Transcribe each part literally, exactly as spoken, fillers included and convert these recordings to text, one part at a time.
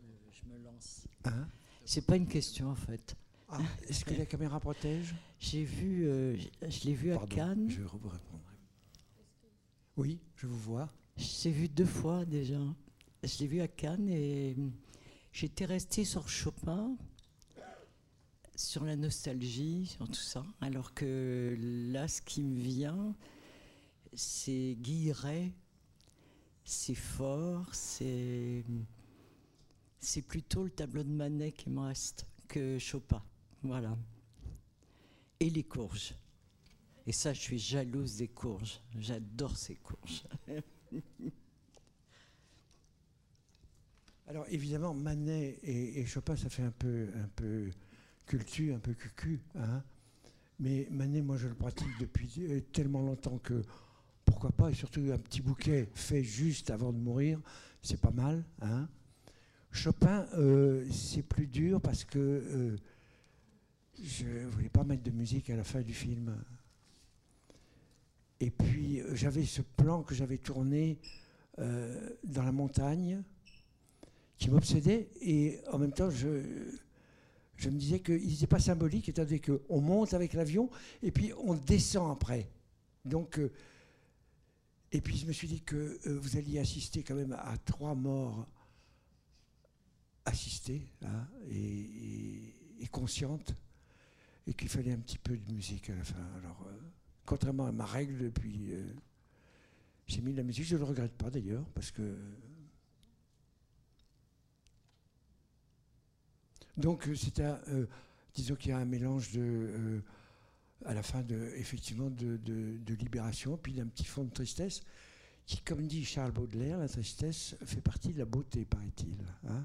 je, je me lance. Hein? C'est pas une question en fait. Ah, est-ce que la caméra protège? J'ai vu, euh, je, je l'ai vu Pardon, à Cannes. Je vous répondrai. Oui, je vous vois. J'ai vu deux fois déjà. Je l'ai vu à Cannes et j'étais restée sur Chopin, sur la nostalgie, sur tout ça. Alors que là, ce qui me vient, c'est Guy Ray. C'est fort, c'est c'est plutôt le tableau de Manet qui me reste que Chopin, voilà. Et les courges. Et ça, je suis jalouse des courges. J'adore ces courges. Alors évidemment, Manet et, et Chopin, ça fait un peu, un peu cultu, un peu cucu, hein. Mais Manet, moi, je le pratique depuis tellement longtemps que pourquoi pas. Et surtout, un petit bouquet fait juste avant de mourir, c'est pas mal, hein. Chopin, euh, c'est plus dur parce que euh, je voulais pas mettre de musique à la fin du film. Et puis, j'avais ce plan que j'avais tourné euh, dans la montagne qui m'obsédait. Et en même temps, je, je me disais qu'il n'était pas symbolique, étant donné qu'on monte avec l'avion et puis on descend après. Donc, euh, et puis, je me suis dit que euh, vous alliez assister quand même à trois morts assistée, hein, et, et, et consciente, et qu'il fallait un petit peu de musique à la fin. Alors, euh, contrairement à ma règle, depuis, euh, j'ai mis de la musique, je ne le regrette pas d'ailleurs, parce que... Donc, c'est un... Euh, disons qu'il y a un mélange de... Euh, à la fin, de, effectivement, de, de, de libération, puis d'un petit fond de tristesse, qui, comme dit Charles Baudelaire, la tristesse fait partie de la beauté, paraît-il, hein.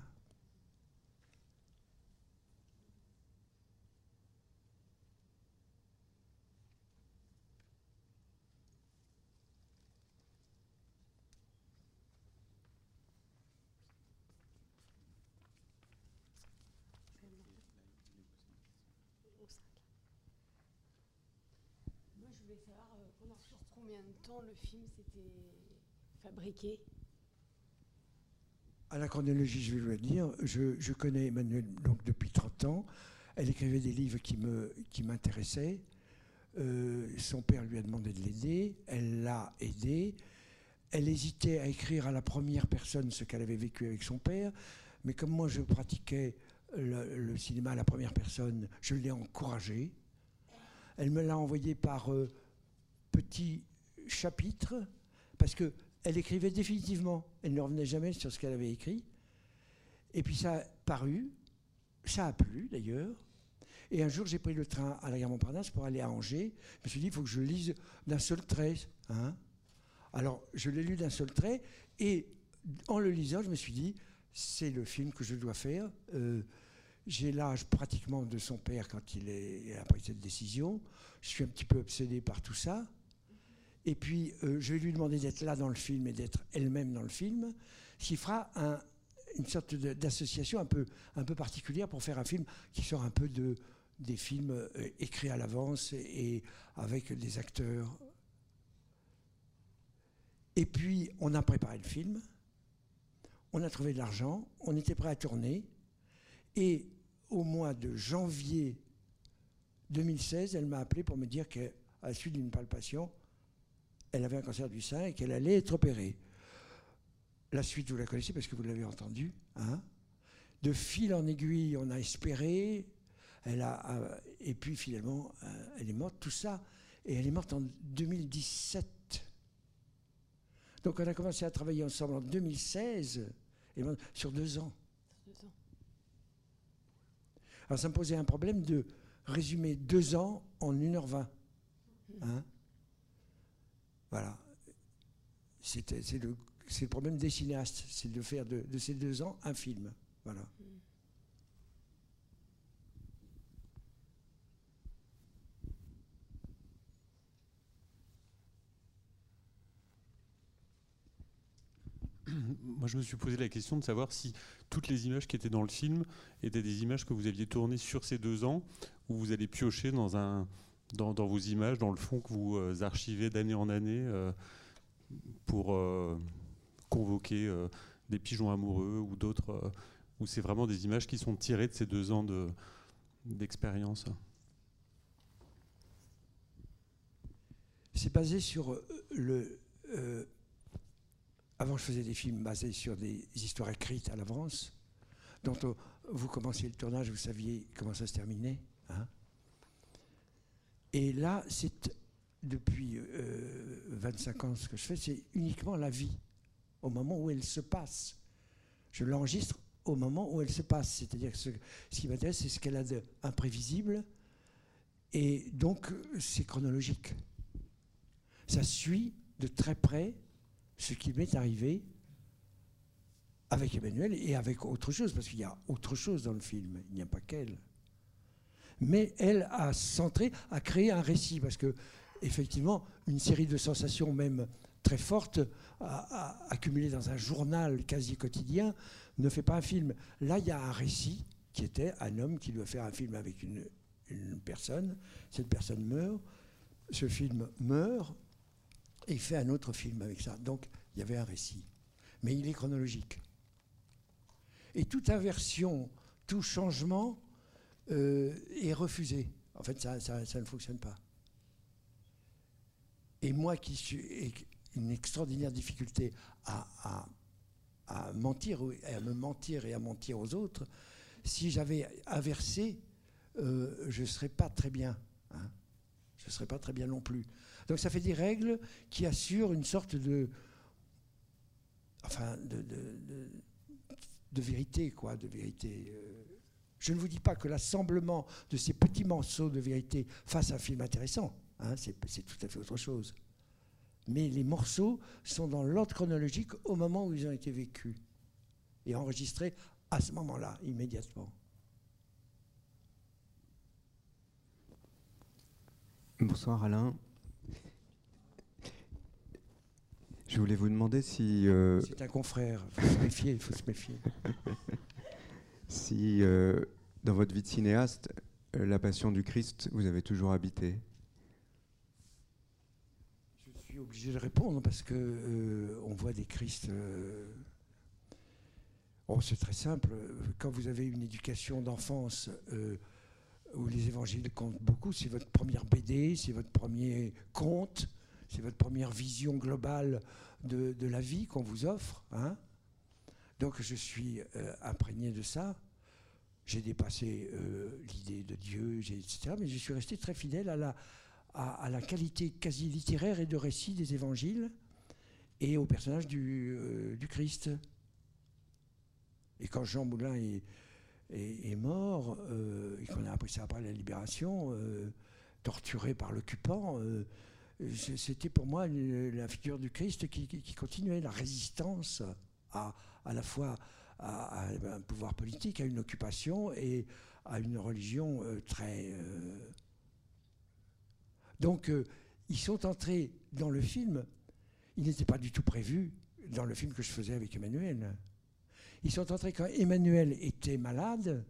Le film s'était fabriqué. À la chronologie, je vais vous le dire, je, je connais Emmanuel donc, depuis trente ans. Elle écrivait des livres qui me, qui m'intéressaient. Euh, son père lui a demandé de l'aider. Elle l'a aidé. Elle hésitait à écrire à la première personne ce qu'elle avait vécu avec son père. Mais comme moi, je pratiquais le, le cinéma à la première personne, je l'ai encouragée. Elle me l'a envoyé par euh, petits chapitres, parce qu'elle écrivait définitivement, elle ne revenait jamais sur ce qu'elle avait écrit, et puis ça a paru, ça a plu d'ailleurs, et un jour j'ai pris le train à la Gare Montparnasse pour aller à Angers, je me suis dit il faut que je lise d'un seul trait, hein. Alors je l'ai lu d'un seul trait, et en le lisant je me suis dit c'est le film que je dois faire, euh, j'ai l'âge pratiquement de son père quand il, est, il a pris cette décision, je suis un petit peu obsédé par tout ça. Et puis, euh, je vais lui demander d'être là dans le film et d'être elle-même dans le film, ce qui fera un, une sorte d'association un peu, un peu particulière pour faire un film qui sort un peu de, des films euh, écrits à l'avance et, et avec des acteurs. Et puis, on a préparé le film, on a trouvé de l'argent, on était prêt à tourner. Et au mois de janvier deux mille seize, elle m'a appelé pour me dire qu'à la suite d'une palpation, elle avait un cancer du sein et qu'elle allait être opérée. La suite, vous la connaissez parce que vous l'avez entendue, hein. De fil en aiguille, on a espéré. Elle a, et puis finalement, elle est morte, tout ça. Et elle est morte en deux mille dix-sept. Donc on a commencé à travailler ensemble en deux mille seize, et sur deux ans. Alors ça me posait un problème de résumer deux ans en une heure vingt. Hein. Voilà, c'est le, le problème des cinéastes, c'est de faire de, de ces deux ans un film, voilà. Moi je me suis posé la question de savoir si toutes les images qui étaient dans le film étaient des images que vous aviez tournées sur ces deux ans, ou vous allez piocher dans un... Dans, dans vos images, dans le fond que vous euh, archivez d'année en année euh, pour euh, convoquer euh, des pigeons amoureux ou d'autres euh, où c'est vraiment des images qui sont tirées de ces deux ans de, d'expérience. C'est basé sur le... Euh, avant, je faisais des films basés sur des histoires écrites à l'avance, dont on, vous commenciez le tournage, vous saviez comment ça se terminait. Hein, et là, c'est depuis euh, vingt-cinq ans, ce que je fais, c'est uniquement la vie, au moment où elle se passe. Je l'enregistre au moment où elle se passe. C'est-à-dire que ce, ce qui m'intéresse, c'est ce qu'elle a d'imprévisible. Et donc, c'est chronologique. Ça suit de très près ce qui m'est arrivé avec Emmanuel et avec autre chose, parce qu'il y a autre chose dans le film, il n'y a pas qu'elle. Mais elle a centré, a créé un récit, parce que effectivement, une série de sensations même très fortes accumulées dans un journal quasi quotidien ne fait pas un film. Là, il y a un récit qui était un homme qui doit faire un film avec une, une personne. Cette personne meurt, ce film meurt, et il fait un autre film avec ça. Donc, il y avait un récit. Mais il est chronologique. Et toute inversion, tout changement euh, est refusé. En fait, ça, ça, ça ne fonctionne pas. Et moi qui suis une extraordinaire difficulté à, à, à mentir, à me mentir et à mentir aux autres, si j'avais inversé, euh, je ne serais pas très bien. Hein. Je ne serais pas très bien non plus. Donc ça fait des règles qui assurent une sorte de... Enfin, de, de, de, de vérité, quoi, de vérité. Je ne vous dis pas que l'assemblement de ces petits morceaux de vérité fasse un film intéressant. Hein, c'est tout à fait autre chose. Mais les morceaux sont dans l'ordre chronologique au moment où ils ont été vécus et enregistrés à ce moment-là, immédiatement. Bonsoir Alain. Je voulais vous demander si... Euh, c'est un confrère, il faut se méfier, il faut se méfier. Si euh, dans votre vie de cinéaste, la passion du Christ, vous avez toujours habité. Obligé de répondre parce que euh, on voit des Christ. Euh... Oh, c'est très simple. Quand vous avez une éducation d'enfance euh, où les évangiles comptent beaucoup, c'est votre première B D, c'est votre premier conte, c'est votre première vision globale de, de la vie qu'on vous offre. Hein, donc je suis euh, imprégné de ça. J'ai dépassé euh, l'idée de Dieu, et cetera. Mais je suis resté très fidèle à la à la qualité quasi littéraire et de récit des évangiles et au personnage du, euh, du Christ. Et quand Jean Moulin est, est, est mort, euh, et qu'on a appris ça après la Libération, euh, torturé par l'occupant, euh, c'était pour moi le, la figure du Christ qui, qui, qui continuait la résistance à, à la fois à, à un pouvoir politique, à une occupation et à une religion euh, très... Euh, Donc, euh, ils sont entrés dans le film. Ils n'étaient pas du tout prévus dans le film que je faisais avec Emmanuel. Ils sont entrés quand Emmanuel était malade.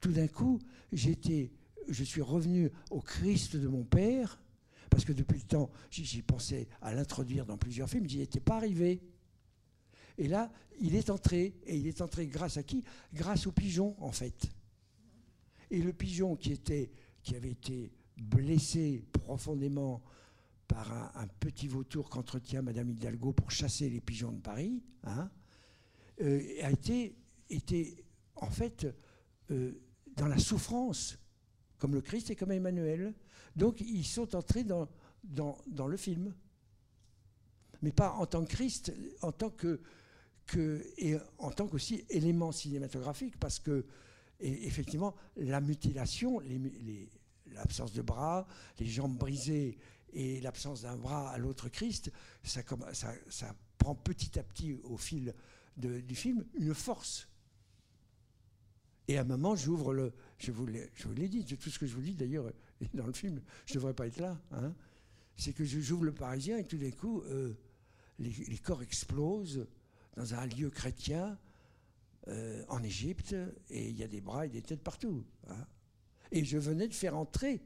Tout d'un coup, j'étais, je suis revenu au Christ de mon père, parce que depuis le temps, j'y pensais à l'introduire dans plusieurs films, j'y étais pas arrivé. Et là, il est entré. Et il est entré grâce à qui? Grâce au pigeon, en fait. Et le pigeon qui, était, qui avait été... blessé profondément par un, un petit vautour qu'entretient Madame Hidalgo pour chasser les pigeons de Paris, hein, euh, a été, était en fait euh, dans la souffrance, comme le Christ et comme Emmanuel. Donc ils sont entrés dans, dans, dans le film. Mais pas en tant que Christ, en tant que, que et en tant qu'aussi élément cinématographique, parce que et, effectivement, la mutilation, les, les l'absence de bras, les jambes brisées et l'absence d'un bras à l'autre Christ, ça, ça, ça prend petit à petit au fil de, du film une force. Et à un moment, j'ouvre le... Je vous l'ai dit, tout ce que je vous dis d'ailleurs dans le film, je ne devrais pas être là. Hein, c'est que j'ouvre le Parisien et tout d'un coup, euh, les, les corps explosent dans un lieu chrétien euh, en Égypte et il y a des bras et des têtes partout. Hein. Et je venais de faire entrer.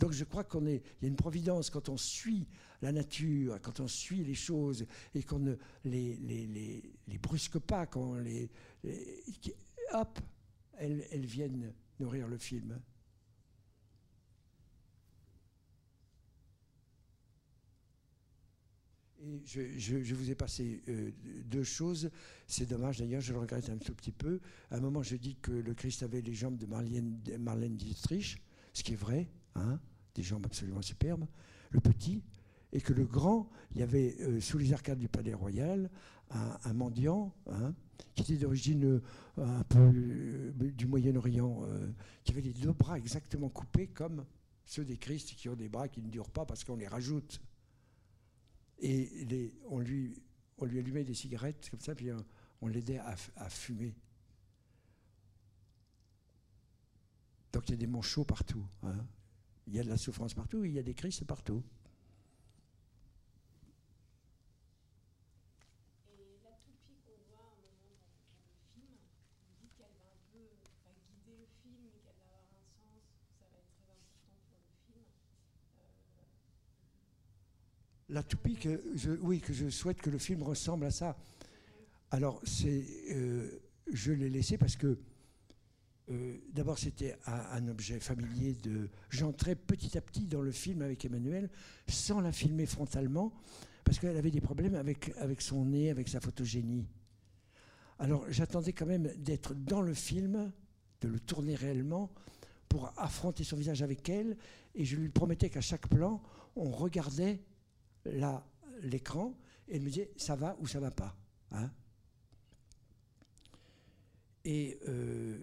Donc je crois qu'on est, il y a une providence quand on suit la nature, quand on suit les choses et qu'on ne les, les, les, les brusque pas quand les, les qui, hop, elles, elles viennent nourrir le film. Et je, je, je vous ai passé euh, deux choses, c'est dommage d'ailleurs, je le regrette un tout petit peu. À un moment, je dis que le Christ avait les jambes de Marlène, de Marlène Dietrich, ce qui est vrai, hein, des jambes absolument superbes, le petit, et que le grand, il y avait euh, sous les arcades du Palais Royal un, un mendiant, hein, qui était d'origine euh, un peu euh, du Moyen-Orient, euh, qui avait les deux bras exactement coupés comme ceux des Christ, qui ont des bras qui ne durent pas parce qu'on les rajoute. Et les, on, lui, on lui allumait des cigarettes comme ça, puis on, on l'aidait à, à fumer. Donc il y a des manchots partout. Hein. Il y a de la souffrance partout, il y a des crises partout. Et la toupie qu'on voit à un moment dans le film, vous dites qu'elle va un peu va guider le film, qu'elle va avoir un sens, ça va être très important pour le film. La toupie, que je, oui, que je souhaite que le film ressemble à ça. Alors, c'est, euh, je l'ai laissé parce que, euh, d'abord, c'était un, un objet familier de... J'entrais petit à petit dans le film avec Emmanuel, sans la filmer frontalement, parce qu'elle avait des problèmes avec, avec son nez, avec sa photogénie. Alors, j'attendais quand même d'être dans le film, de le tourner réellement, pour affronter son visage avec elle, et je lui promettais qu'à chaque plan, on regardait là, l'écran, et elle me disait ça va ou ça va pas. Hein, et euh,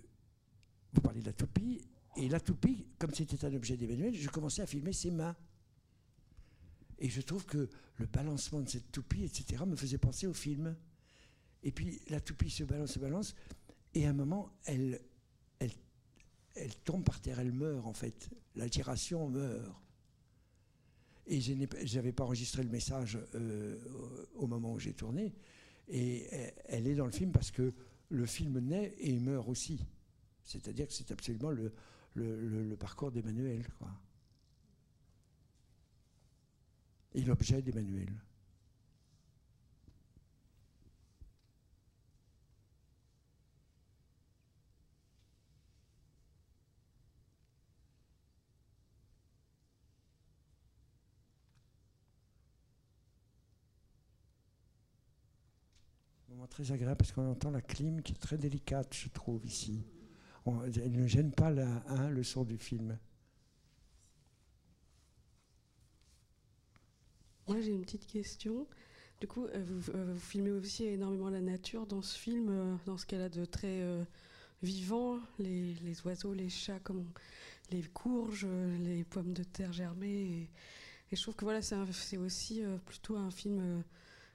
vous parlez de la toupie, et la toupie, comme c'était un objet d'Emmanuel, je commençais à filmer ses mains. Et je trouve que le balancement de cette toupie, et cetera, me faisait penser au film. Et puis la toupie se balance, se balance, et à un moment, elle, elle, elle tombe par terre, elle meurt en fait. La tiration meurt. Et je n'avais pas enregistré le message euh, au moment où j'ai tourné. Et elle est dans le film parce que le film naît et il meurt aussi. C'est-à-dire que c'est absolument le, le, le, le parcours d'Emmanuel. Et l'objet d'Emmanuel. Très agréable parce qu'on entend la clim qui est très délicate, je trouve, ici. On, elle ne gêne pas la, hein, le son du film. Moi, j'ai une petite question. Du coup, vous, vous filmez aussi énormément la nature dans ce film, dans ce qu'elle a de très euh, vivant, les, les oiseaux, les chats, comme on, les courges, les pommes de terre germées. Et, et je trouve que voilà, c'est aussi euh, plutôt un film... Euh,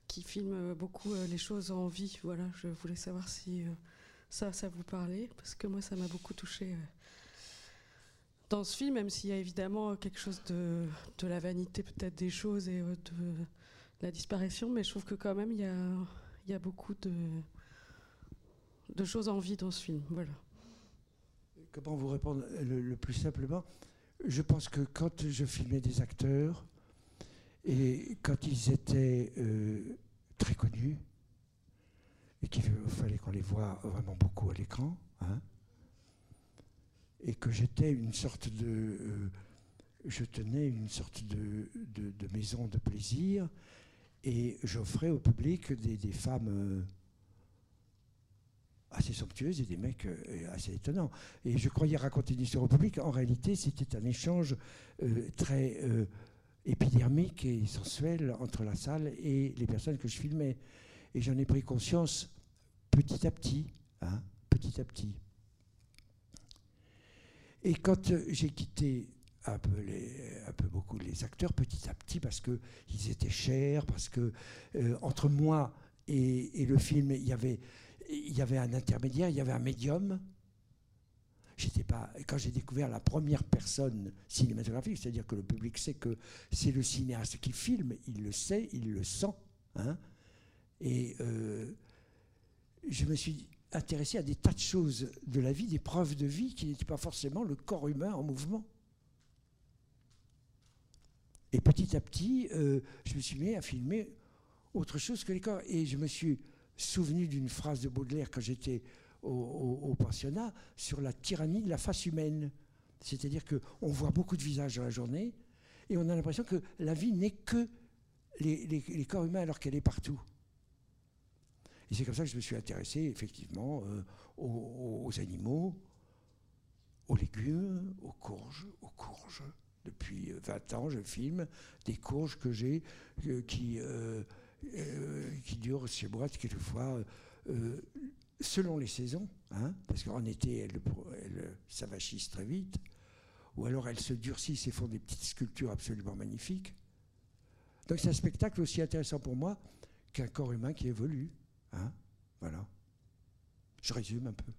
qui filme beaucoup les choses en vie. Voilà, je voulais savoir si euh, ça, ça vous parlait, parce que moi, ça m'a beaucoup touchée euh, dans ce film, même s'il y a évidemment quelque chose de, de la vanité, peut-être des choses et euh, de, de la disparition, mais je trouve que quand même, il y a, y a beaucoup de, de choses en vie dans ce film. Voilà. Comment vous répondre le, le plus simplement? Je pense que quand je filmais des acteurs, et quand ils étaient euh, très connus, et qu'il fallait qu'on les voie vraiment beaucoup à l'écran, hein, et que j'étais une sorte de... Euh, je tenais une sorte de, de, de maison de plaisir, et j'offrais au public des, des femmes euh, assez somptueuses et des mecs euh, assez étonnants. Et je croyais raconter une histoire au public. En réalité, c'était un échange euh, très... Euh, épidermique et sensuelle entre la salle et les personnes que je filmais. Et j'en ai pris conscience petit à petit, hein, petit à petit. Et quand j'ai quitté un peu, les, un peu beaucoup les acteurs, petit à petit, parce qu'ils étaient chers, parce que euh, entre moi et, et le film, il y avait, il y avait un intermédiaire, il y avait un médium. J'étais pas, quand j'ai découvert la première personne cinématographique, c'est-à-dire que le public sait que c'est le cinéaste qui filme, il le sait, il le sent, hein, et euh, je me suis intéressé à des tas de choses de la vie, des preuves de vie qui n'étaient pas forcément le corps humain en mouvement. Et petit à petit, euh, je me suis mis à filmer autre chose que les corps, et je me suis souvenu d'une phrase de Baudelaire quand j'étais au, au, au pensionnat sur la tyrannie de la face humaine. C'est-à-dire qu'on voit beaucoup de visages dans la journée et on a l'impression que la vie n'est que les, les, les corps humains alors qu'elle est partout. Et c'est comme ça que je me suis intéressé effectivement euh, aux, aux animaux, aux légumes, aux courges, aux courges. Depuis vingt ans, je filme des courges que j'ai, euh, qui, euh, euh, qui durent chez moi quelquefois, euh, selon les saisons, hein, parce qu'en été, elles, elles s'avachissent très vite, ou alors elles se durcissent et font des petites sculptures absolument magnifiques. Donc c'est un spectacle aussi intéressant pour moi qu'un corps humain qui évolue. Hein, voilà. Je résume un peu.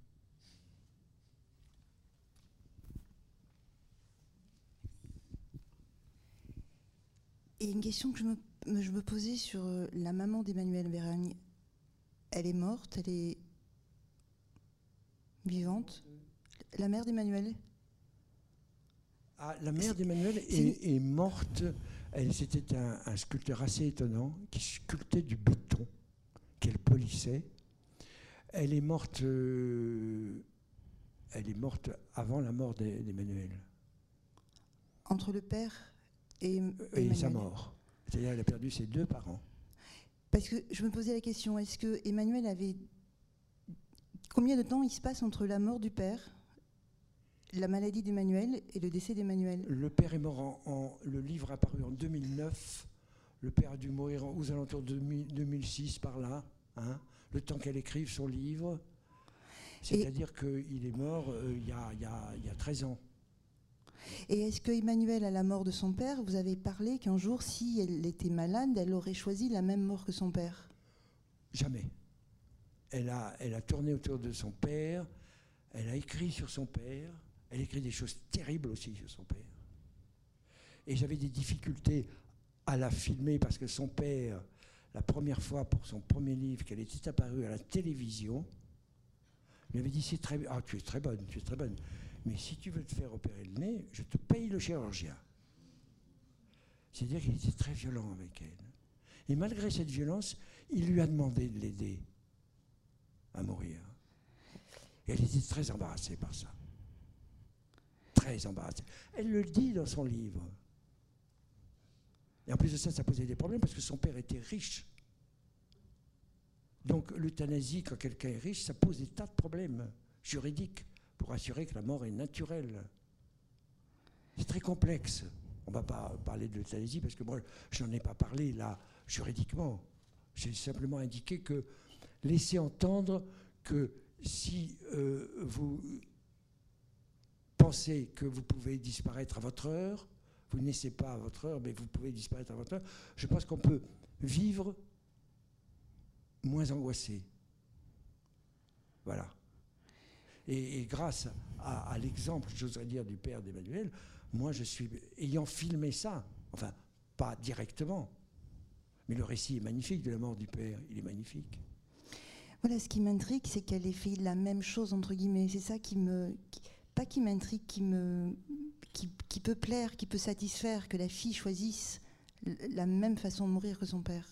Et une question que je me, je me posais sur la maman d'Emmanuel Béragne, elle est morte, elle est vivante. La mère d'Emmanuel ah, La mère d'Emmanuel est, est, est morte. C'était un, un sculpteur assez étonnant qui sculptait du béton qu'elle polissait. Elle est morte, euh, elle est morte avant la mort d'Emmanuel. Entre le père Et, et sa mort. C'est-à-dire qu'elle a perdu ses deux parents. Parce que je me posais la question, est-ce que Emmanuel avait... Combien de temps il se passe entre la mort du père, la maladie d'Emmanuel et le décès d'Emmanuel? Le père est mort en, en... Le livre a paru en deux mille neuf. Le père a dû mourir aux alentours de deux mille six, par là. Hein, le temps qu'elle écrive son livre. C'est-à-dire qu'il est mort euh, il y a, il y a, il y a treize ans. Et est-ce que Emmanuel, à la mort de son père, vous avez parlé qu'un jour, si elle était malade, elle aurait choisi la même mort que son père? Jamais. Elle a, elle a tourné autour de son père, elle a écrit sur son père, elle écrit des choses terribles aussi sur son père. Et j'avais des difficultés à la filmer parce que son père, la première fois pour son premier livre, qu'elle était apparue à la télévision, lui avait dit, c'est très, ah, tu es très bonne, tu es très bonne. Mais si tu veux te faire opérer le nez, je te paye le chirurgien. C'est-à-dire qu'il était très violent avec elle. Et malgré cette violence, il lui a demandé de l'aider à mourir. Et elle était très embarrassée par ça. Très embarrassée. Elle le dit dans son livre. Et en plus de ça, ça posait des problèmes parce que son père était riche. Donc l'euthanasie, quand quelqu'un est riche, ça pose des tas de problèmes juridiques. Pour assurer que la mort est naturelle. C'est très complexe. On ne va pas parler de l'euthanasie parce que moi, je n'en ai pas parlé là, juridiquement. J'ai simplement indiqué que laisser entendre que si euh, vous pensez que vous pouvez disparaître à votre heure, vous ne naissez pas à votre heure, mais vous pouvez disparaître à votre heure, je pense qu'on peut vivre moins angoissé. Voilà. Et, et grâce à, à l'exemple, j'oserais dire, du père d'Emmanuel, moi, je suis, ayant filmé ça, enfin, pas directement, mais le récit est magnifique de la mort du père, il est magnifique. Voilà, ce qui m'intrigue, c'est qu'elle ait fait la même chose, entre guillemets, c'est ça qui me... Qui, pas qui m'intrigue, qui, me, qui, qui peut plaire, qui peut satisfaire, que la fille choisisse la même façon de mourir que son père.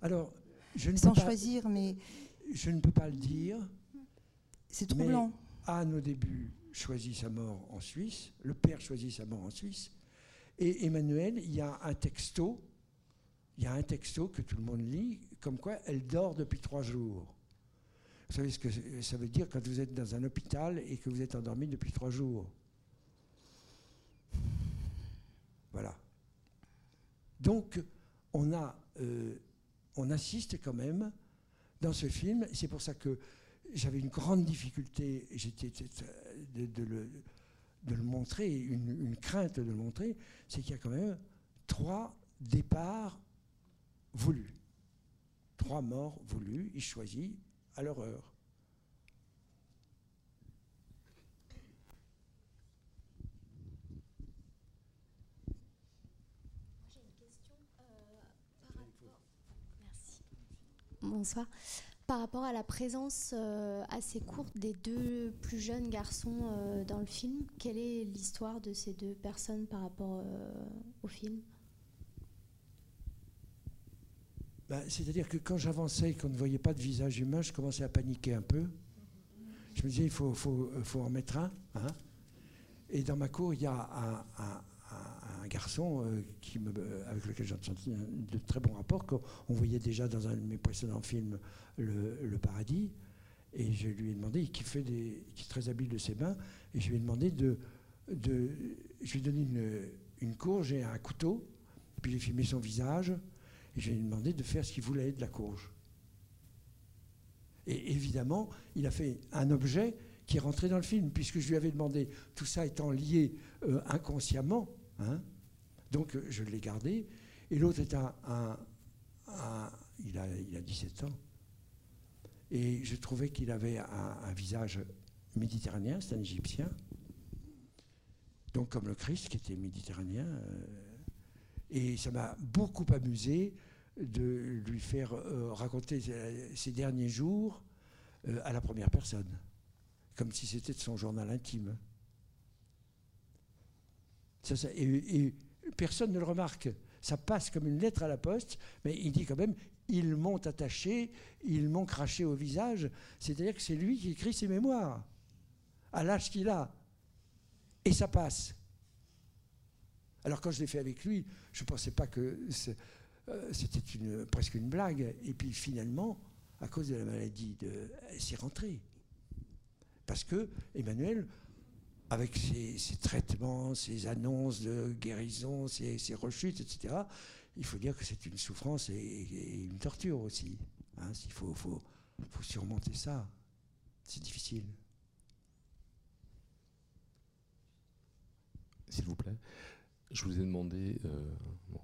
Alors, je ne Sans peux pas, choisir, mais... Je ne peux pas le dire... C'est troublant. Mais Anne, au début, choisit sa mort en Suisse. Le père choisit sa mort en Suisse. Et Emmanuel, il y a un texto, il y a un texto que tout le monde lit, comme quoi elle dort depuis trois jours. Vous savez ce que ça veut dire quand vous êtes dans un hôpital et que vous êtes endormi depuis trois jours. Voilà. Donc, on a, euh, on assiste quand même dans ce film. C'est pour ça que j'avais une grande difficulté j'étais de, de, le, de le montrer, une, une crainte de le montrer, c'est qu'il y a quand même trois départs voulus, trois morts voulus, il choisit à leur heure. Moi j'ai une question euh, par rapport... Merci. Bonsoir. Par rapport à la présence euh, assez courte des deux plus jeunes garçons euh, dans le film, quelle est l'histoire de ces deux personnes par rapport euh, au film? bah, c'est-à-dire que quand j'avançais et qu'on ne voyait pas de visage humain, je commençais à paniquer un peu. Je me disais, il faut, faut, faut en mettre un. Hein. Et dans ma cour, il y a un, un, un, un garçon euh, qui me, euh, avec lequel j'ai senti de très bons rapports, qu'on voyait déjà dans un de mes précédents films, Le, le Paradis. Et je lui ai demandé, qui, fait des, qui est très habile de ses bains, et je lui ai demandé de... de je lui ai donné une, une courge et un couteau, et puis j'ai filmé son visage, et je lui ai demandé de faire ce qu'il voulait de la courge. Et évidemment, il a fait un objet qui est rentré dans le film, puisque je lui avais demandé, tout ça étant lié euh, inconsciemment, hein, donc euh, je l'ai gardé, et l'autre est un... un, un il, a, il a dix-sept ans. Et je trouvais qu'il avait un, un visage méditerranéen, c'est un Égyptien, donc comme le Christ qui était méditerranéen. Euh, et ça m'a beaucoup amusé de lui faire euh, raconter ses derniers jours euh, à la première personne, comme si c'était de son journal intime. Ça, ça, et, et personne ne le remarque. Ça passe comme une lettre à la poste, mais il dit quand même, ils m'ont attaché, ils m'ont craché au visage. C'est-à-dire que c'est lui qui écrit ses mémoires, à l'âge qu'il a. Et ça passe. Alors quand je l'ai fait avec lui, je ne pensais pas que c'était une, presque une blague. Et puis finalement, à cause de la maladie, de, c'est rentré. Parce que Emmanuel... avec ses, ses traitements, ses annonces de guérison, ses, ses rechutes, et cetera, il faut dire que c'est une souffrance et, et une torture aussi. Hein, il faut, faut, faut surmonter ça. C'est difficile. S'il vous plaît, je vous ai demandé, euh, bon,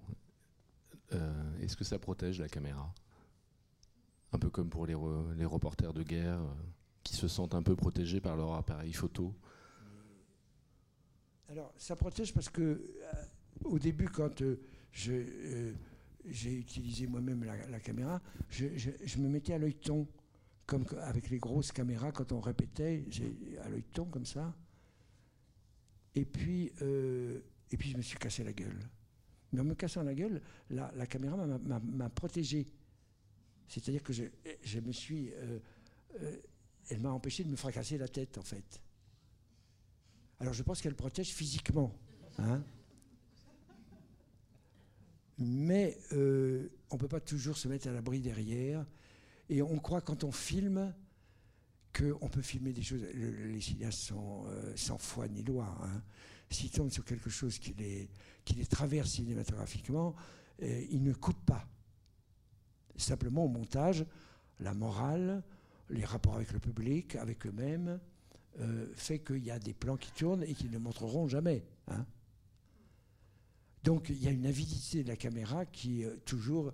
euh, est-ce que ça protège la caméra? Un peu comme pour les, re, les reporters de guerre euh, qui se sentent un peu protégés par leur appareil photo. Alors, ça protège parce que, euh, au début, quand euh, je, euh, j'ai utilisé moi-même la, la caméra, je, je, je me mettais à l'œil-ton, comme avec les grosses caméras, quand on répétait, à l'œil-ton, comme ça. Et puis, euh, et puis, je me suis cassé la gueule. Mais en me cassant la gueule, la, la caméra m'a protégé. C'est-à-dire que je, je me suis... Euh, euh, elle m'a empêché de me fracasser la tête, en fait. Alors je pense qu'elle protège physiquement, hein. Mais euh, on ne peut pas toujours se mettre à l'abri derrière, et on croit quand on filme qu'on peut filmer des choses. Le, les cinéastes sont euh, sans foi ni loi, hein. S'ils tombent sur quelque chose qui les, qui les traverse cinématographiquement, euh, ils ne coupent pas. Simplement au montage, la morale, les rapports avec le public, avec eux-mêmes, Euh, fait qu'il y a des plans qui tournent et qui ne montreront jamais. Hein. Donc il y a une avidité de la caméra qui euh, toujours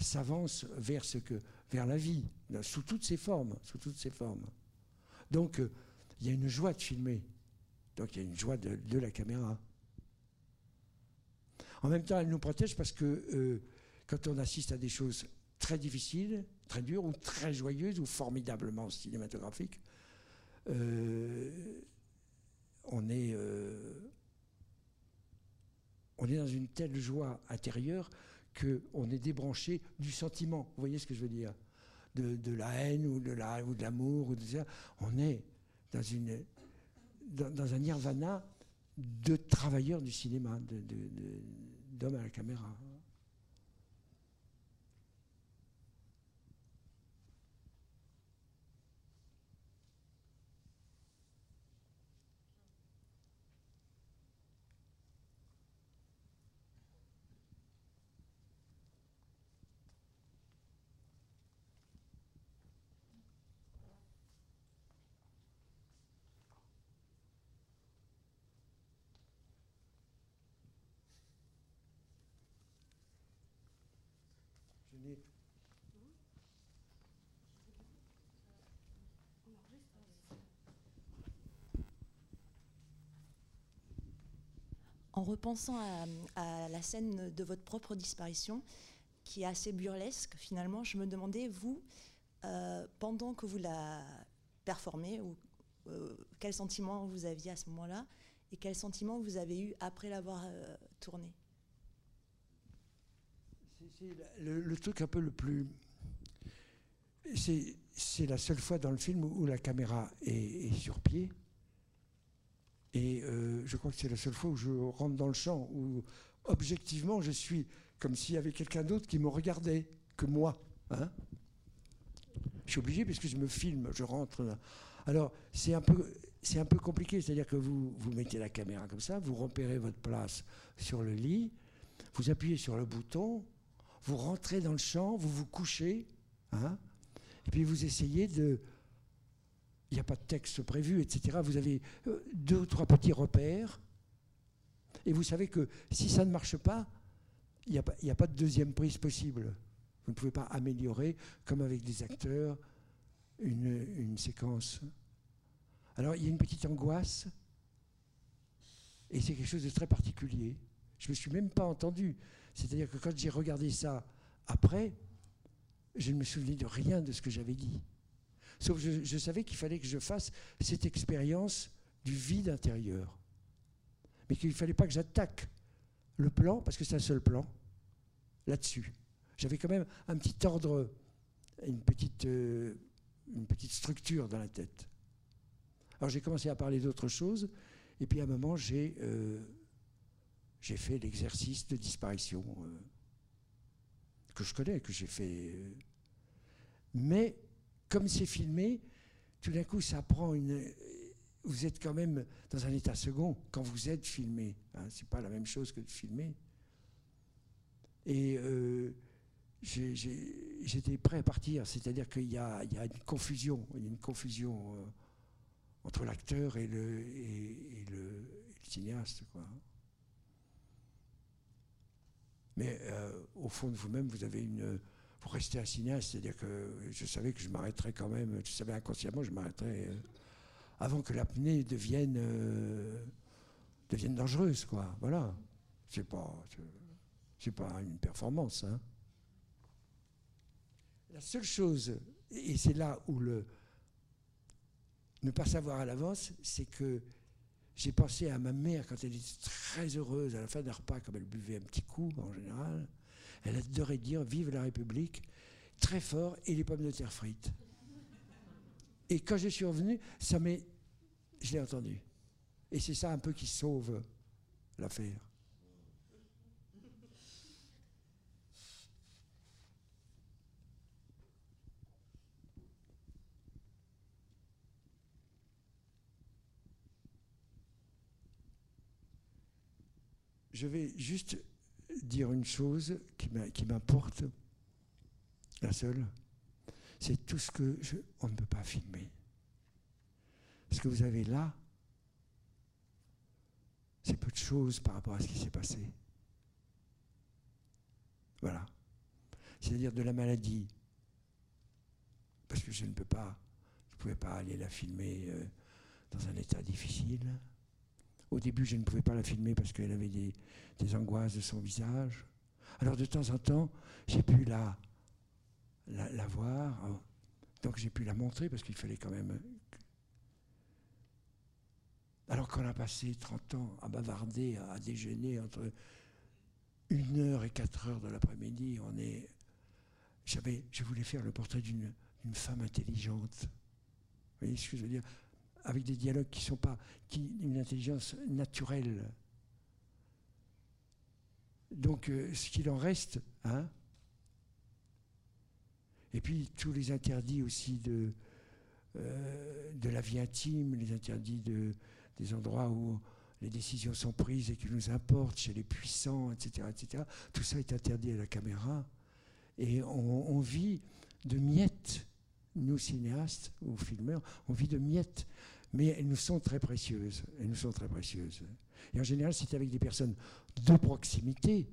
s'avance vers ce que, vers la vie, sous toutes ses formes, sous toutes ses formes. Donc euh, il y a une joie de filmer. Donc il y a une joie de, de la caméra. En même temps, elle nous protège parce que euh, quand on assiste à des choses très difficiles, très dures, ou très joyeuses, ou formidablement cinématographiques, Euh, on est, euh, on est dans une telle joie intérieure qu'on est débranché du sentiment. Vous voyez ce que je veux dire, de, de la haine ou de la, ou de l'amour ou de ça. On est dans une, dans, dans un nirvana de travailleurs du cinéma, de, de, de, d'hommes à la caméra. En repensant à, à la scène de votre propre disparition, qui est assez burlesque finalement, je me demandais, vous, euh, pendant que vous la performez, ou, euh, quel sentiment vous aviez à ce moment-là, et quel sentiment vous avez eu après l'avoir euh, tournée. Le, le truc un peu le plus... C'est la seule fois dans le film où la caméra est, est sur pied. Et euh, je crois que c'est la seule fois où je rentre dans le champ, où objectivement je suis comme s'il y avait quelqu'un d'autre qui me regardait que moi. Hein, je suis obligé parce que je me filme, je rentre là. Alors c'est un peu, c'est un peu compliqué, c'est-à-dire que vous, vous mettez la caméra comme ça, vous repérez votre place sur le lit, vous appuyez sur le bouton, vous rentrez dans le champ, vous vous couchez, hein, et puis vous essayez de... Il n'y a pas de texte prévu, et cetera. Vous avez deux ou trois petits repères. Et vous savez que si ça ne marche pas, il n'y a, a pas de deuxième prise possible. Vous ne pouvez pas améliorer, comme avec des acteurs, une, une séquence. Alors, il y a une petite angoisse. Et c'est quelque chose de très particulier. Je ne me suis même pas entendu. C'est-à-dire que quand j'ai regardé ça après, je ne me souvenais de rien de ce que j'avais dit. Sauf que je, je savais qu'il fallait que je fasse cette expérience du vide intérieur. Mais qu'il ne fallait pas que j'attaque le plan, parce que c'est un seul plan, là-dessus. J'avais quand même un petit ordre, une petite, euh, une petite structure dans la tête. Alors j'ai commencé à parler d'autres choses, et puis à un moment, j'ai euh, j'ai fait l'exercice de disparition, euh, que je connais, que j'ai fait. Euh, mais... Comme c'est filmé, tout d'un coup, ça prend une... Vous êtes quand même dans un état second quand vous êtes filmé. Hein, c'est pas la même chose que de filmer. Et euh, j'étais prêt à partir. C'est-à-dire qu'il y a, il y a une confusion, il y a une confusion euh, entre l'acteur et le, et, et le, et le cinéaste, quoi. Mais euh, au fond de vous-même, vous avez une... Pour rester un cinéaste, c'est-à-dire que je savais que je m'arrêterais quand même, je savais inconsciemment que je m'arrêterais euh, avant que l'apnée devienne, euh, devienne dangereuse, quoi. Voilà. C'est pas, c'est pas une performance, hein. La seule chose, et c'est là où le ne pas savoir à l'avance, c'est que j'ai pensé à ma mère quand elle était très heureuse à la fin d'un repas, comme elle buvait un petit coup en général. Elle adorait dire « Vive la République », très fort, et les pommes de terre frites. Et quand je suis revenu, ça m'est... Je l'ai entendu. Et c'est ça un peu qui sauve l'affaire. Je vais juste... dire une chose qui m'importe, la seule, c'est tout ce que je, on ne peut pas filmer. Ce que vous avez là, c'est peu de choses par rapport à ce qui s'est passé. Voilà. C'est-à-dire de la maladie, parce que je ne peux pas, je ne pouvais pas aller la filmer euh, dans un état difficile. Au début, je ne pouvais pas la filmer parce qu'elle avait des, des angoisses de son visage. Alors, de temps en temps, j'ai pu la, la, la voir. Hein. Donc, j'ai pu la montrer parce qu'il fallait quand même... Alors qu'on a passé trente ans à bavarder, à, à déjeuner entre une heure et quatre heures de l'après-midi, on est... Je voulais faire le portrait d'une d'une femme intelligente. Vous voyez ce que je veux dire ? Avec des dialogues qui ne sont pas qui, une intelligence naturelle. Donc, euh, ce qu'il en reste, hein, et puis tous les interdits aussi de, euh, de la vie intime, les interdits de, des endroits où les décisions sont prises et qui nous importent, chez les puissants, et cetera, et cetera. Tout ça est interdit à la caméra. Et on, on vit de miettes. Nous, cinéastes ou filmeurs, on vit de miettes, mais elles nous sont très précieuses. Elles nous sont très précieuses. Et en général, c'est avec des personnes de proximité,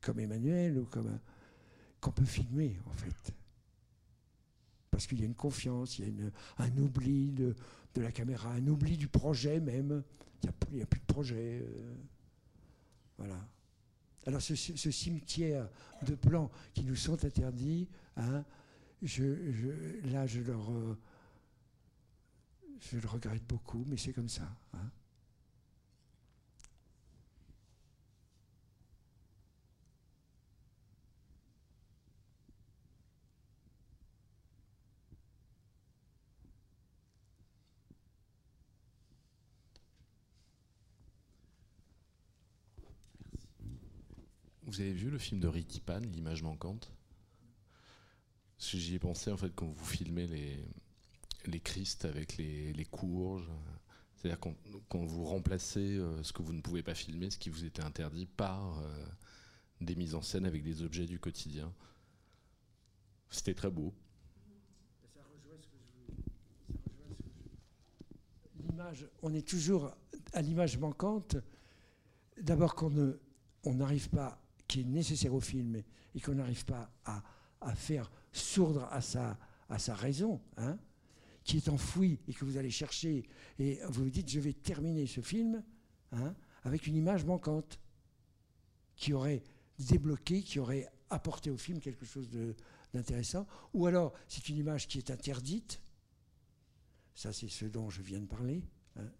comme Emmanuel, ou comme qu'on peut filmer, en fait. Parce qu'il y a une confiance, il y a une, un oubli de, de la caméra, un oubli du projet même. Il n'y a, a plus de projet. Euh, voilà. Alors, ce, ce cimetière de plans qui nous sont interdits, hein, Je, je, là, je leur, euh, je le regrette beaucoup, mais c'est comme ça. Hein. Vous avez vu le film de Rithy Panh, L'image manquante? J'y ai pensé en fait quand vous filmez les, les Christ avec les, les courges. C'est-à-dire quand, quand vous remplacez ce que vous ne pouvez pas filmer, ce qui vous était interdit, par euh, des mises en scène avec des objets du quotidien. C'était très beau. Ça rejoint ce que je voulais. Ça rejoint ce que je... L'image, on est toujours à l'image manquante. D'abord qu'on ne, on n'arrive pas, qui est nécessaire au film, et qu'on n'arrive pas à, à faire sourdre à sa, à sa raison, hein, qui est enfouie et que vous allez chercher, et vous vous dites, je vais terminer ce film, hein, avec une image manquante qui aurait débloqué, qui aurait apporté au film quelque chose d'intéressant. Ou alors, c'est une image qui est interdite. Ça, c'est ce dont je viens de parler. Hein.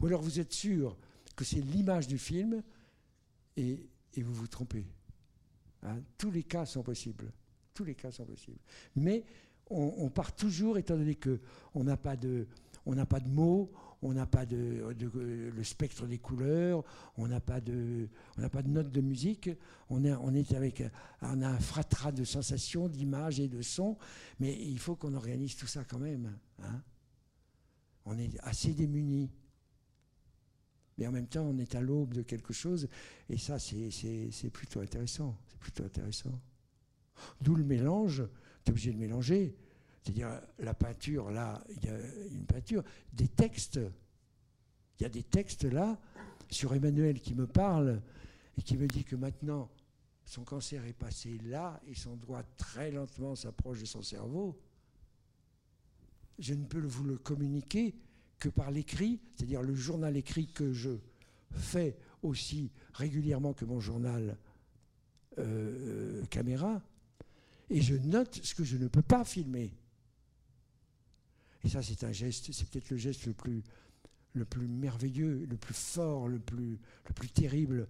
Ou alors, vous êtes sûr que c'est l'image du film et, et vous vous trompez. Hein, tous les cas sont possibles. Tous les cas sont possibles. Mais on, on part toujours, étant donné qu'on n'a pas de... On n'a pas de mots, on n'a pas de, de, de, le spectre des couleurs, on n'a pas de, on n'a pas de notes de musique. On, a, on est avec, on a un fratras de sensations, d'images et de sons, mais il faut qu'on organise tout ça quand même. Hein. On est assez démunis, mais en même temps, on est à l'aube de quelque chose, et ça, c'est, c'est, c'est plutôt intéressant. C'est plutôt intéressant. D'où le mélange. T'es obligé de mélanger. C'est-à-dire, la peinture, là, il y a une peinture, des textes. Il y a des textes, là, sur Emmanuel qui me parle et qui me dit que maintenant, son cancer est passé là et son doigt très lentement s'approche de son cerveau. Je ne peux vous le communiquer que par l'écrit, c'est-à-dire le journal écrit que je fais aussi régulièrement que mon journal euh, caméra. Et je note ce que je ne peux pas filmer. Et ça, c'est un geste, c'est peut-être le geste le plus, le plus merveilleux, le plus fort, le plus, le plus terrible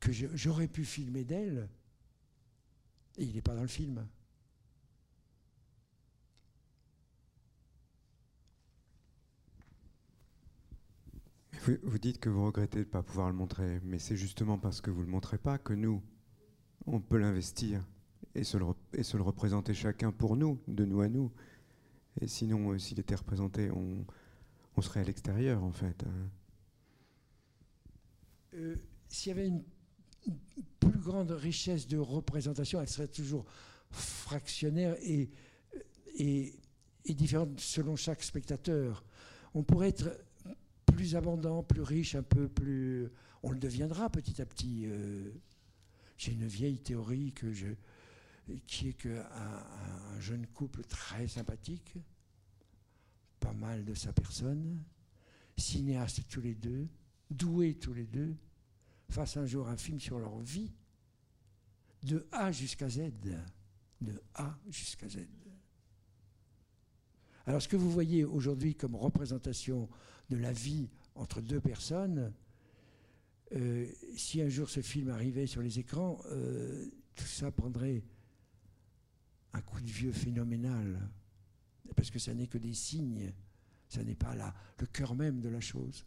que j'aurais pu filmer d'elle. Et il n'est pas dans le film. Vous, vous dites que vous regrettez de ne pas pouvoir le montrer, mais c'est justement parce que vous ne le montrez pas que nous, on peut l'investir et se le, et se le représenter chacun pour nous, de nous à nous. Et sinon, euh, s'il était représenté, on, on serait à l'extérieur, en fait. Euh, s'il y avait une, une plus grande richesse de représentation, elle serait toujours fractionnaire et, et, et différente selon chaque spectateur. On pourrait être plus abondant, plus riche, un peu plus... On le deviendra petit à petit. Euh, j'ai une vieille théorie que je... qui est qu'un un jeune couple très sympathique, pas mal de sa personne, cinéastes tous les deux, doués tous les deux, fassent un jour un film sur leur vie, de A jusqu'à Z. De A jusqu'à Z. Alors ce que vous voyez aujourd'hui comme représentation de la vie entre deux personnes, euh, si un jour ce film arrivait sur les écrans, euh, tout ça prendrait... un coup de vieux phénoménal, parce que ça n'est que des signes, ça n'est pas la, le cœur même de la chose.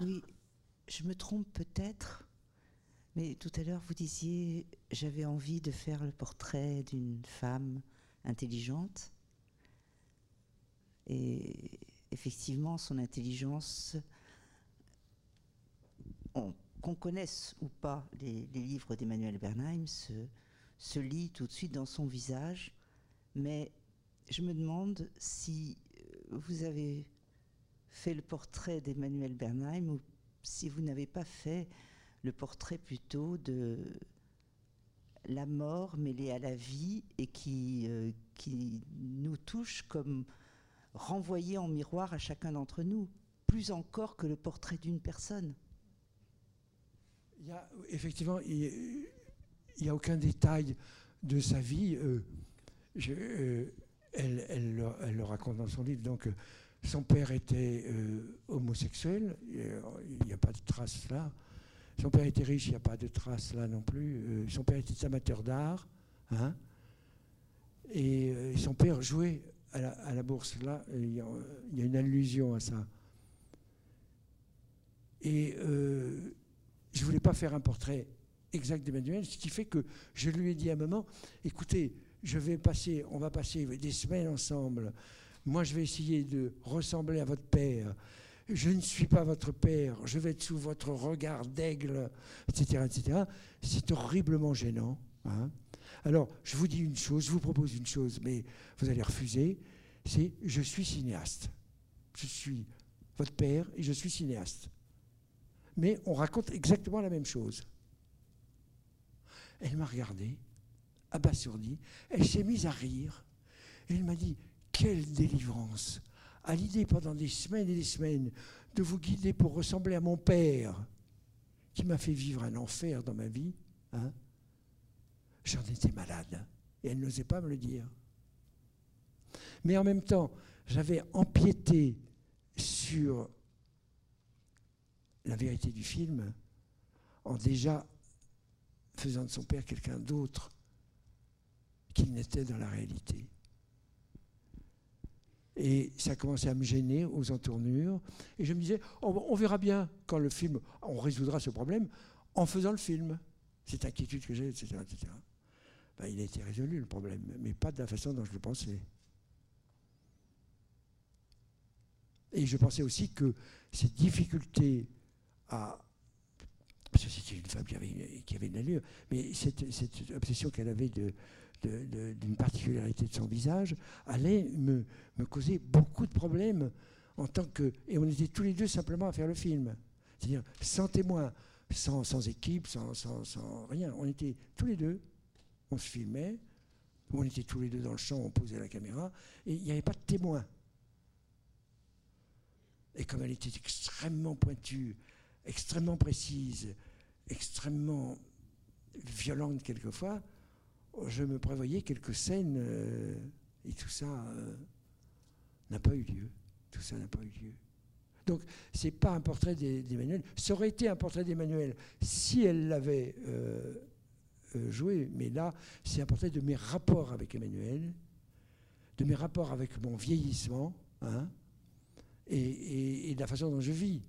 Oui, je me trompe peut-être, mais tout à l'heure vous disiez j'avais envie de faire le portrait d'une femme intelligente. Et effectivement, son intelligence, on, qu'on connaisse ou pas les, les livres d'Emmanuel Bernheim, se, se lit tout de suite dans son visage. Mais je me demande si vous avez... fait le portrait d'Emmanuel Bernheim ou si vous n'avez pas fait le portrait plutôt de la mort mêlée à la vie et qui, euh, qui nous touche comme renvoyée en miroir à chacun d'entre nous, plus encore que le portrait d'une personne. Il y a, effectivement, il n'y a aucun détail de sa vie. Euh, je, euh, elle, elle, le, elle le raconte dans son livre. Donc, son père était euh, homosexuel, il n'y a pas de trace là. Son père était riche, il n'y a pas de trace là non plus. Euh, son père était amateur d'art, hein, et euh, son père jouait à la, à la bourse. Là, il y, y a une allusion à ça. Et euh, je ne voulais pas faire un portrait exact d'Emmanuel, ce qui fait que je lui ai dit à maman, écoutez, je vais passer, on va passer des semaines ensemble. Moi, je vais essayer de ressembler à votre père. Je ne suis pas votre père. Je vais être sous votre regard d'aigle, et cetera, et cetera. C'est horriblement gênant. Hein. Alors, je vous dis une chose, je vous propose une chose, mais vous allez refuser. C'est, je suis cinéaste. Je suis votre père et je suis cinéaste. Mais on raconte exactement la même chose. Elle m'a regardé, abasourdie. Elle s'est mise à rire. Et elle m'a dit, quelle délivrance à l'idée pendant des semaines et des semaines de vous guider pour ressembler à mon père, qui m'a fait vivre un enfer dans ma vie. Hein. J'en étais malade. Et elle n'osait pas me le dire. Mais en même temps, j'avais empiété sur la vérité du film en déjà faisant de son père quelqu'un d'autre qu'il n'était dans la réalité. Et ça commençait à me gêner aux entournures. Et je me disais, oh, on verra bien quand le film, on résoudra ce problème en faisant le film. Cette inquiétude que j'ai, et cetera, et cetera. Ben, il a été résolu, le problème, mais pas de la façon dont je le pensais. Et je pensais aussi que ces difficultés à... Parce que c'était une femme qui avait, qui avait une allure, mais cette, cette obsession qu'elle avait de, de, de, d'une particularité de son visage allait me, me causer beaucoup de problèmes en tant que... Et on était tous les deux simplement à faire le film. C'est-à-dire sans témoin, sans, sans équipe, sans, sans, sans rien. On était tous les deux, on se filmait, on était tous les deux dans le champ, on posait la caméra, et il n'y avait pas de témoin. Et comme elle était extrêmement pointue, extrêmement précise, extrêmement violente quelquefois, je me prévoyais quelques scènes euh, et tout ça euh, n'a pas eu lieu. Tout ça n'a pas eu lieu. Donc, c'est pas un portrait d'Emmanuel. Ça aurait été un portrait d'Emmanuel si elle l'avait euh, euh, joué, mais là, c'est un portrait de mes rapports avec Emmanuel, de mes rapports avec mon vieillissement, hein, Et, et, et de la façon dont je vis.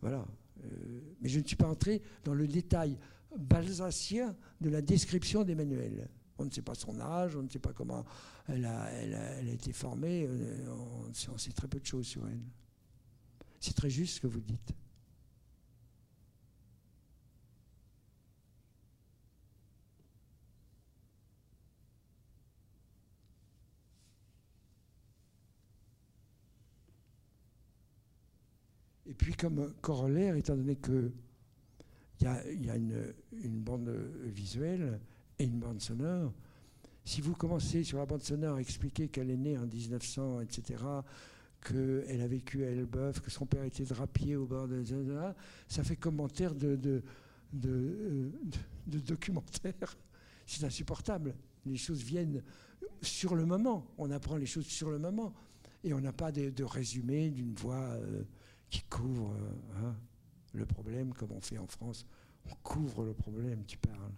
Voilà. Euh, mais je ne suis pas entré dans le détail balsacien de la description d'Emmanuel. On ne sait pas son âge, on ne sait pas comment elle a, elle a, elle a été formée, on, on sait très peu de choses sur elle. C'est très juste ce que vous dites. Et puis comme corollaire, étant donné qu'il y a, y a une, une bande visuelle et une bande sonore, si vous commencez sur la bande sonore à expliquer qu'elle est née en mille neuf cents, et cetera, qu'elle a vécu à Elbeuf, que son père était drapier au bord de... Ça fait commentaire de, de, de, de, de documentaire. C'est insupportable. Les choses viennent sur le moment. On apprend les choses sur le moment. Et on n'a pas de, de résumé d'une voix... Euh, qui couvre hein, le problème, comme on fait en France. On couvre le problème, tu parles.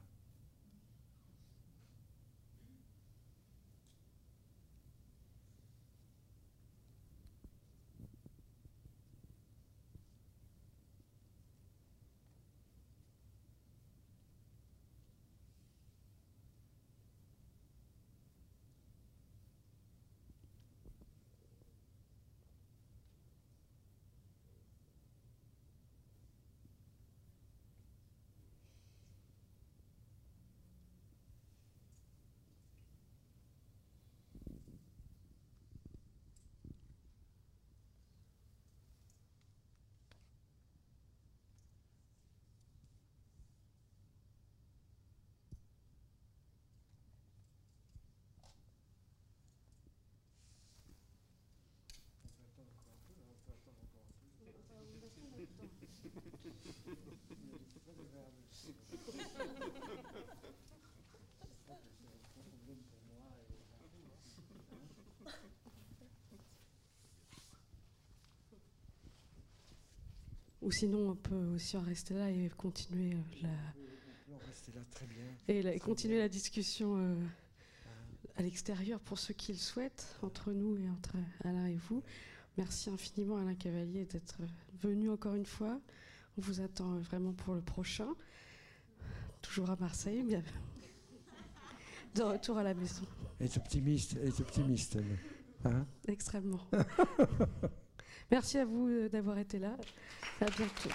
Ou sinon, on peut aussi en rester là et continuer la, on peut rester là, très bien. Et la, très continuer bien. la discussion euh, ah. à l'extérieur pour ceux qui le souhaitent, entre nous et entre Alain et vous. Merci infiniment Alain Cavalier d'être venu encore une fois. On vous attend vraiment pour le prochain, toujours à Marseille, mais de retour à la maison. Elle est optimiste, elle est optimiste. Hein? Extrêmement. Merci à vous d'avoir été là. À bientôt.